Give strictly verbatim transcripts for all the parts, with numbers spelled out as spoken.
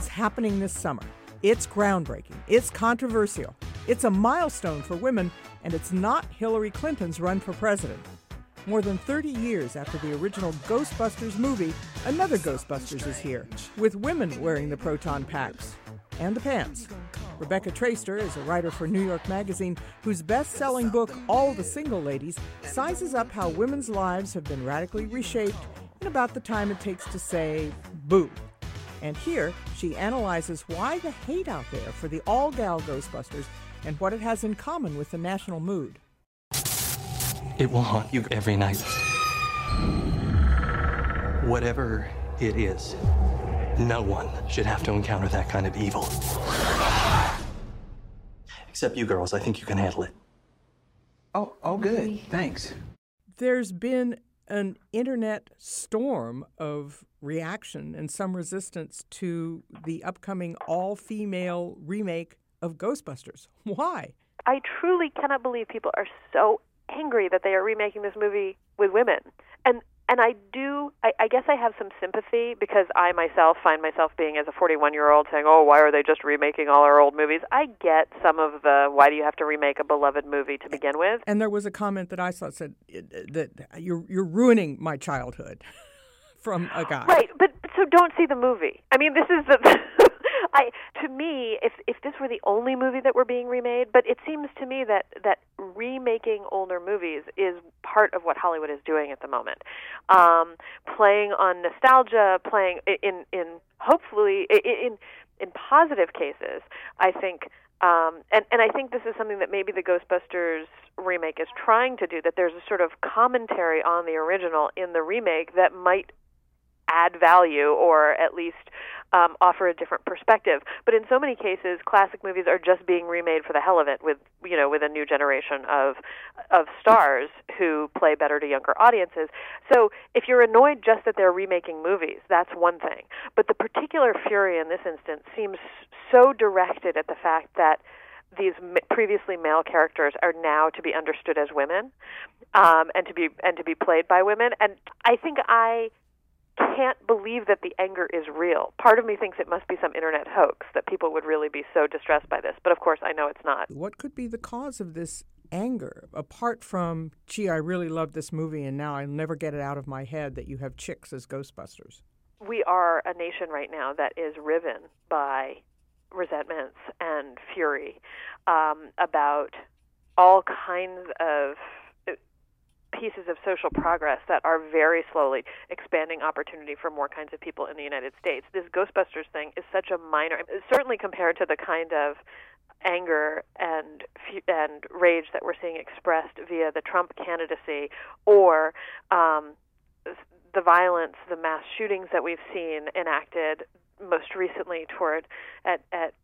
It's happening this summer. It's groundbreaking. It's controversial. It's a milestone for women, and it's not Hillary Clinton's run for president. More than thirty years after the original Ghostbusters movie, another Ghostbusters is here, with women wearing the proton packs and the pants. Rebecca Traister is a writer for New York Magazine whose best-selling book, All the Single Ladies, sizes up how women's lives have been radically reshaped in about the time it takes to say, boo. And here, she analyzes why the hate out there for the all-gal Ghostbusters and what it has in common with the national mood. It will haunt you every night. Whatever it is, no one should have to encounter that kind of evil. Except you girls. I think you can handle it. Oh, oh, good. Thanks. There's been an internet storm of reaction and some resistance to the upcoming all-female remake of Ghostbusters. Why? I truly cannot believe people are so angry that they are remaking this movie with women. And and I do, I, I guess I have some sympathy because I myself find myself being as a forty-one-year-old saying, oh, why are they just remaking all our old movies? I get some of the, why do you have to remake a beloved movie to begin with? And there was a comment that I saw that said that you're, you're ruining my childhood from a guy. Right, but so don't see the movie. I mean, this is the... I, to me, if if this were the only movie that were being remade, but it seems to me that, that remaking older movies is part of what Hollywood is doing at the moment. Um, playing on nostalgia, playing in, in hopefully, in in positive cases, I think, um, and, and I think this is something that maybe the Ghostbusters remake is trying to do, that there's a sort of commentary on the original in the remake that might add value or at least um, offer a different perspective. But in so many cases, classic movies are just being remade for the hell of it with, you know, with a new generation of of stars who play better to younger audiences. So if you're annoyed just that they're remaking movies, that's one thing. But the particular fury in this instance seems so directed at the fact that these previously male characters are now to be understood as women um, and to be and to be played by women. And I think I... can't believe that the anger is real. Part of me thinks it must be some internet hoax, that people would really be so distressed by this. But, of course, I know it's not. What could be the cause of this anger, apart from, gee, I really love this movie and now I'll never get it out of my head that you have chicks as Ghostbusters? We are a nation right now that is riven by resentments and fury um, about all kinds of pieces of social progress that are very slowly expanding opportunity for more kinds of people in the United States. This Ghostbusters thing is such a minor, certainly compared to the kind of anger and and rage that we're seeing expressed via the Trump candidacy or um, the violence, the mass shootings that we've seen enacted most recently toward at at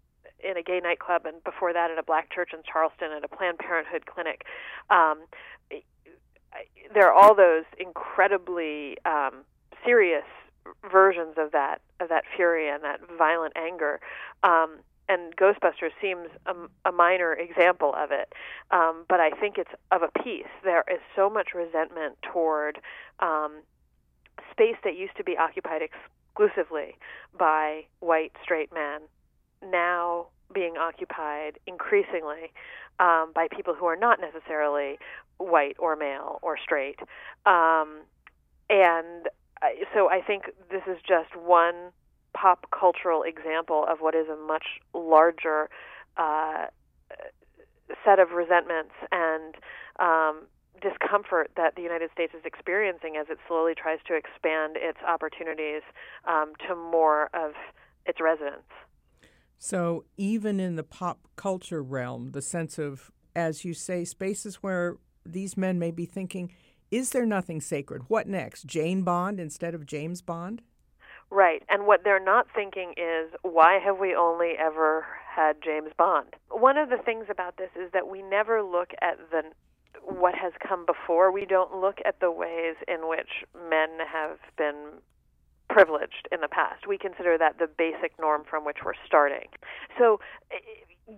in a gay nightclub and before that in a black church in Charleston at a Planned Parenthood clinic. Um, There are all those incredibly um, serious versions of that of that fury and that violent anger, um, and Ghostbusters seems a, a minor example of it. Um, but I think it's of a piece. There is so much resentment toward um, space that used to be occupied exclusively by white straight men, now being occupied increasingly um, by people who are not necessarily white or male or straight. Um, and I, so I think this is just one pop cultural example of what is a much larger uh, set of resentments and um, discomfort that the United States is experiencing as it slowly tries to expand its opportunities um, to more of its residents. So even in the pop culture realm, the sense of, as you say, spaces where these men may be thinking, is there nothing sacred? What next? Jane Bond instead of James Bond? Right. And what they're not thinking is, why have we only ever had James Bond? One of the things about this is that we never look at the what has come before. We don't look at the ways in which men have been privileged in the past. We consider that the basic norm from which we're starting. So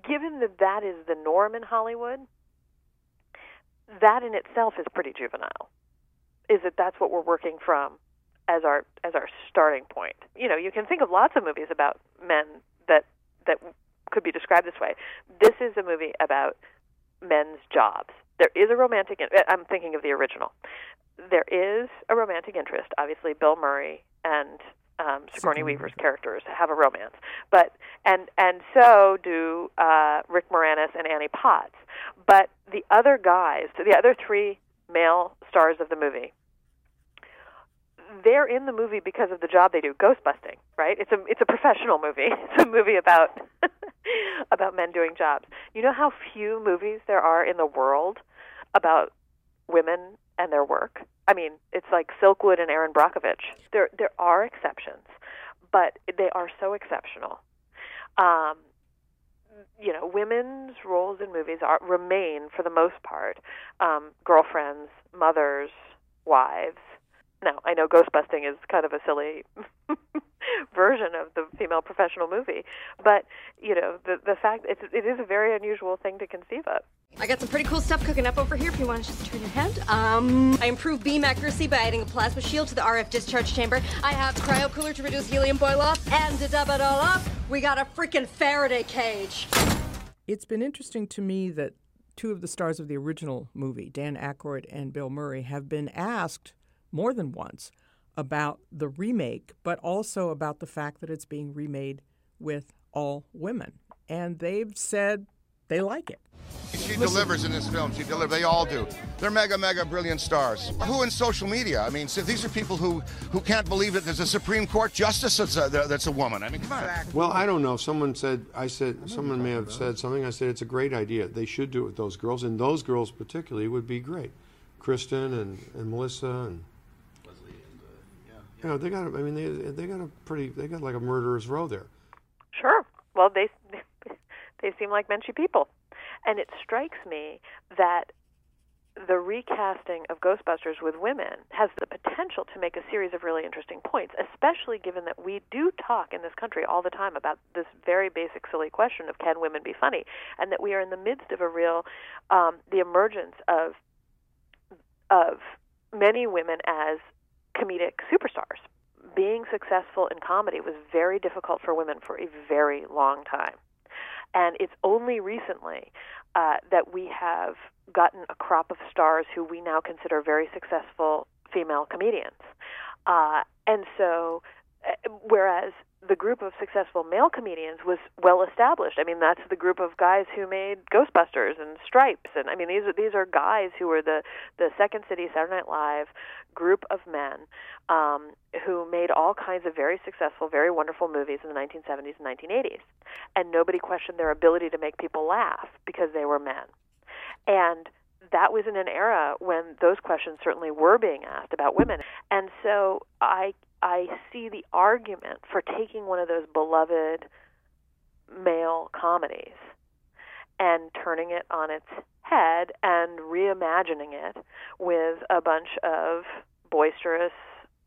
given that that is the norm in Hollywood, that in itself is pretty juvenile, is that that's what we're working from as our as our starting point. You know, you can think of lots of movies about men that that could be described this way. This is a movie about men's jobs. There is a romantic. I'm thinking of the original. There is a romantic interest. Obviously, Bill Murray and um, Sigourney Weaver's characters have a romance, but and and so do uh, Rick Moranis and Annie Potts. But the other guys, so the other three male stars of the movie, they're in the movie because of the job they do, ghostbusting, right? It's a it's a professional movie. It's a movie about about men doing jobs. You know how few movies there are in the world about women and their work? I mean, it's like Silkwood and Erin Brockovich. There there are exceptions, but they are so exceptional. Um, you know, women's roles in movies are remain, for the most part, um, girlfriends, mothers, wives. Now, I know ghostbusting is kind of a silly version of the female professional movie, but, you know, the the fact it's, it is a very unusual thing to conceive of. I got some pretty cool stuff cooking up over here if you want to just turn your head. Um, I improved beam accuracy by adding a plasma shield to the R F discharge chamber. I have a cryo cooler to reduce helium boil-off, and to dub it all up, we got a freaking Faraday cage. It's been interesting to me that two of the stars of the original movie, Dan Aykroyd and Bill Murray, have been asked more than once about the remake, but also about the fact that it's being remade with all women. And they've said they like it. She Listen. delivers in this film. She delivers. They all do. They're mega, mega brilliant stars. Who in social media? I mean, so these are people who, who can't believe that there's a Supreme Court justice that's a, that's a woman. I mean, come on. Well, I don't know. Someone said, I said, I someone may have about. said something. I said, it's a great idea. They should do it with those girls. And those girls particularly would be great. Kristen and, and Melissa and... You know, they got. I mean, they they got a pretty. They got like a murderer's row there. Sure. Well, they they seem like menschy people, and it strikes me that the recasting of Ghostbusters with women has the potential to make a series of really interesting points, especially given that we do talk in this country all the time about this very basic, silly question of can women be funny, and that we are in the midst of a real, um, the emergence of of many women as comedic superstars. Being successful in comedy was very difficult for women for a very long time. And it's only recently uh, that we have gotten a crop of stars who we now consider very successful female comedians. Uh, and so, whereas the group of successful male comedians was well established. I mean, that's the group of guys who made Ghostbusters and Stripes, and I mean, these are these are guys who were the the Second City, Saturday Night Live group of men um, who made all kinds of very successful, very wonderful movies in the nineteen seventies and nineteen eighties, and nobody questioned their ability to make people laugh because they were men, and that was in an era when those questions certainly were being asked about women, and so I. I see the argument for taking one of those beloved male comedies and turning it on its head and reimagining it with a bunch of boisterous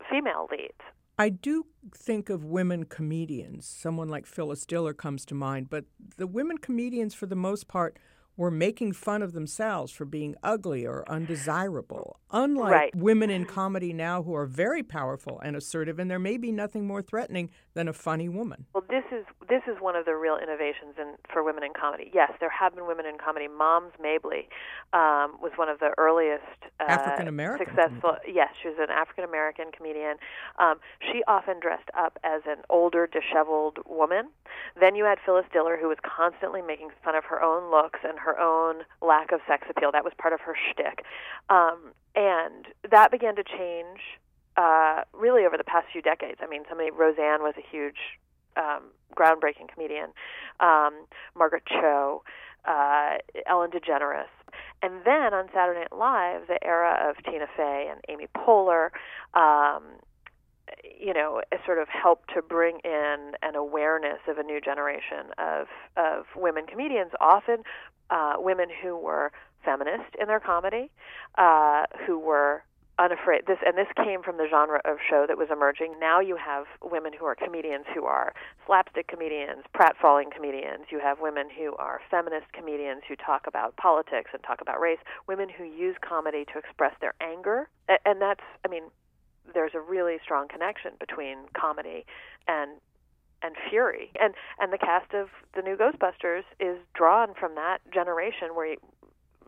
female leads. I do think of women comedians. Someone like Phyllis Diller comes to mind, but the women comedians, for the most part, were making fun of themselves for being ugly or undesirable, unlike right. women in comedy now who are very powerful and assertive, and there may be nothing more threatening than a funny woman. Well, this is this is one of the real innovations in, for women in comedy. Yes, there have been women in comedy. Moms Mabley um, was one of the earliest uh, African-American successful. Yes, she was an African-American comedian. Um, she often dressed up as an older, disheveled woman. Then you had Phyllis Diller, who was constantly making fun of her own looks and her own lack of sex appeal. That was part of her shtick. Um, and that began to change uh, really over the past few decades. I mean, somebody, Roseanne was a huge, um, groundbreaking comedian. Um, Margaret Cho, uh, Ellen DeGeneres. And then on Saturday Night Live, the era of Tina Fey and Amy Poehler, um, you know, it sort of helped to bring in an awareness of a new generation of of women comedians, often uh, women who were feminist in their comedy, uh, who were unafraid. This and this came from the genre of show that was emerging. Now you have women who are comedians who are slapstick comedians, pratfalling comedians. You have women who are feminist comedians who talk about politics and talk about race, women who use comedy to express their anger. And that's, I mean... there's a really strong connection between comedy and and fury. And and the cast of the new Ghostbusters is drawn from that generation where you,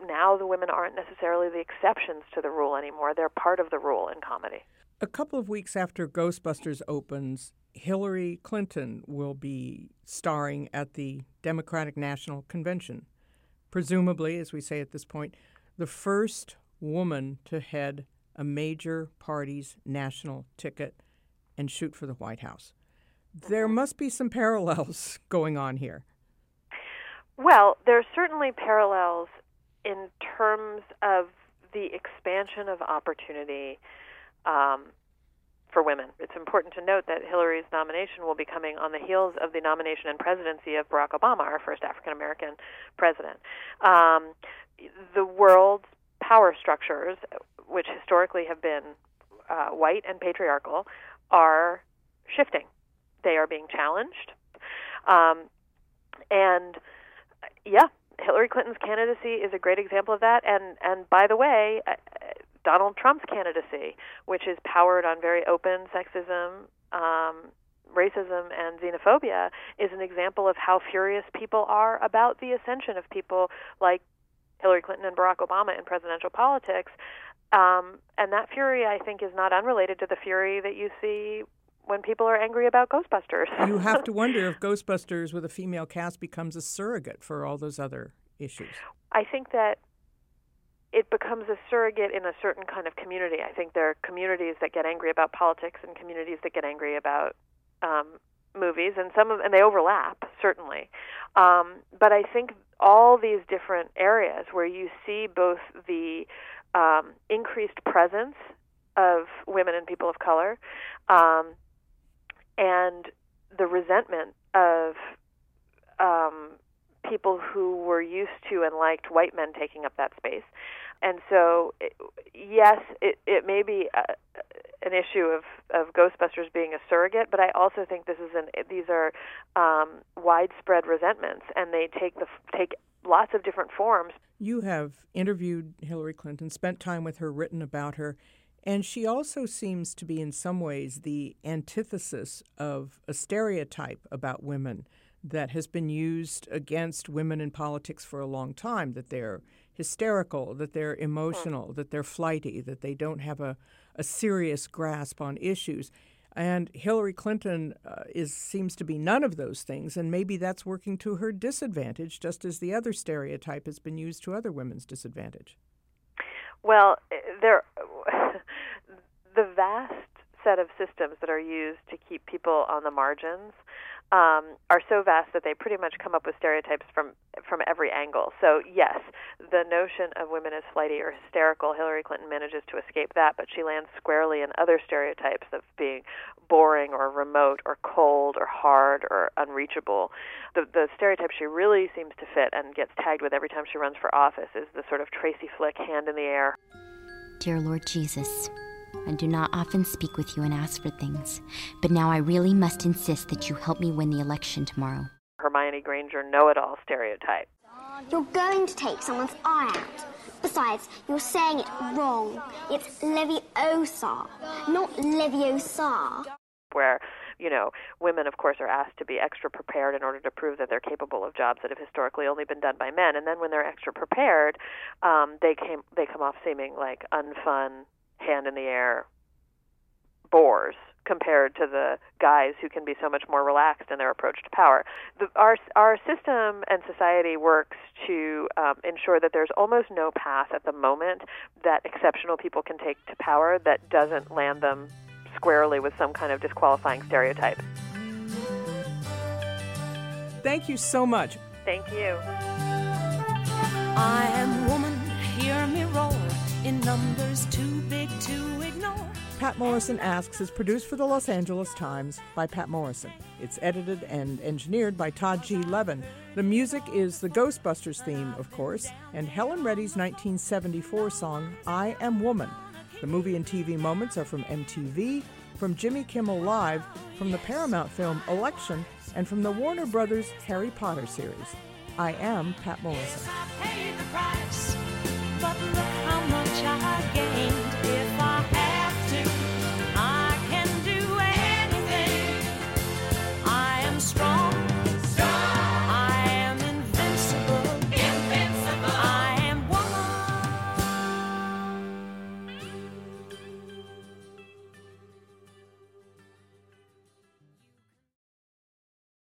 now the women aren't necessarily the exceptions to the rule anymore. They're part of the rule in comedy. A couple of weeks after Ghostbusters opens, Hillary Clinton will be starring at the Democratic National Convention. Presumably, as we say at this point, the first woman to head a major party's national ticket and shoot for the White House. There must be some parallels going on here. Well, there's certainly parallels in terms of the expansion of opportunity um, for women. It's important to note that Hillary's nomination will be coming on the heels of the nomination and presidency of Barack Obama, our first African-American president. Um, the world's power structures, which historically have been uh, white and patriarchal, are shifting. They are being challenged. Um, and, yeah, Hillary Clinton's candidacy is a great example of that. And, and by the way, uh, Donald Trump's candidacy, which is powered on very open sexism, um, racism, and xenophobia, is an example of how furious people are about the ascension of people like Hillary Clinton and Barack Obama in presidential politics. Um, and that fury, I think, is not unrelated to the fury that you see when people are angry about Ghostbusters. You have to wonder if Ghostbusters with a female cast becomes a surrogate for all those other issues. I think that it becomes a surrogate in a certain kind of community. I think there are communities that get angry about politics and communities that get angry about um, movies, and some of, and they overlap, certainly. Um, but I think all these different areas where you see both the um, increased presence of women and people of color, um, and the resentment of um, people who were used to and liked white men taking up that space. And so, it, yes, it, it may be a, an issue of, of Ghostbusters being a surrogate, but I also think this is an these are um, widespread resentments, and they take the take lots of different forms. You have interviewed Hillary Clinton, spent time with her, written about her. And she also seems to be, in some ways, the antithesis of a stereotype about women that has been used against women in politics for a long time, that they're hysterical, that they're emotional, that they're flighty, that they don't have a, a serious grasp on issues. And Hillary Clinton uh, is seems to be none of those things, and maybe that's working to her disadvantage, just as the other stereotype has been used to other women's disadvantage. Well, there, the vast set of systems that are used to keep people on the margins um, are so vast that they pretty much come up with stereotypes from, from every angle. So, yes, the notion of women as flighty or hysterical, Hillary Clinton manages to escape that, but she lands squarely in other stereotypes of being boring or remote or cold or hard or unreachable. The, the stereotype she really seems to fit and gets tagged with every time she runs for office is the sort of Tracy Flick hand in the air. Dear Lord Jesus, I do not often speak with you and ask for things, but now I really must insist that you help me win the election tomorrow. Hermione Granger know-it-all stereotype. You're going to take someone's eye out. Besides, you're saying it wrong. It's Leviosa, not Leviosa. Where, you know, women, of course, are asked to be extra prepared in order to prove that they're capable of jobs that have historically only been done by men. And then when they're extra prepared, um, they came, they come off seeming like unfun, hand-in-the-air bores compared to the guys who can be so much more relaxed in their approach to power. The, our our system and society works to um, ensure that there's almost no path at the moment that exceptional people can take to power that doesn't land them squarely with some kind of disqualifying stereotype. Thank you so much. Thank you. I am woman, hear me roar, in numbers too big to ignore. Pat Morrison Asks is produced for the Los Angeles Times by Pat Morrison. It's edited and engineered by Todd G. Levin. The music is the Ghostbusters theme, of course, and Helen Reddy's nineteen seventy-four song, I Am Woman. The movie and T V moments are from M T V, from Jimmy Kimmel Live, from the Paramount film Election, and from the Warner Brothers Harry Potter series. I am Pat Morrison. Yes, I paid the price, but look how much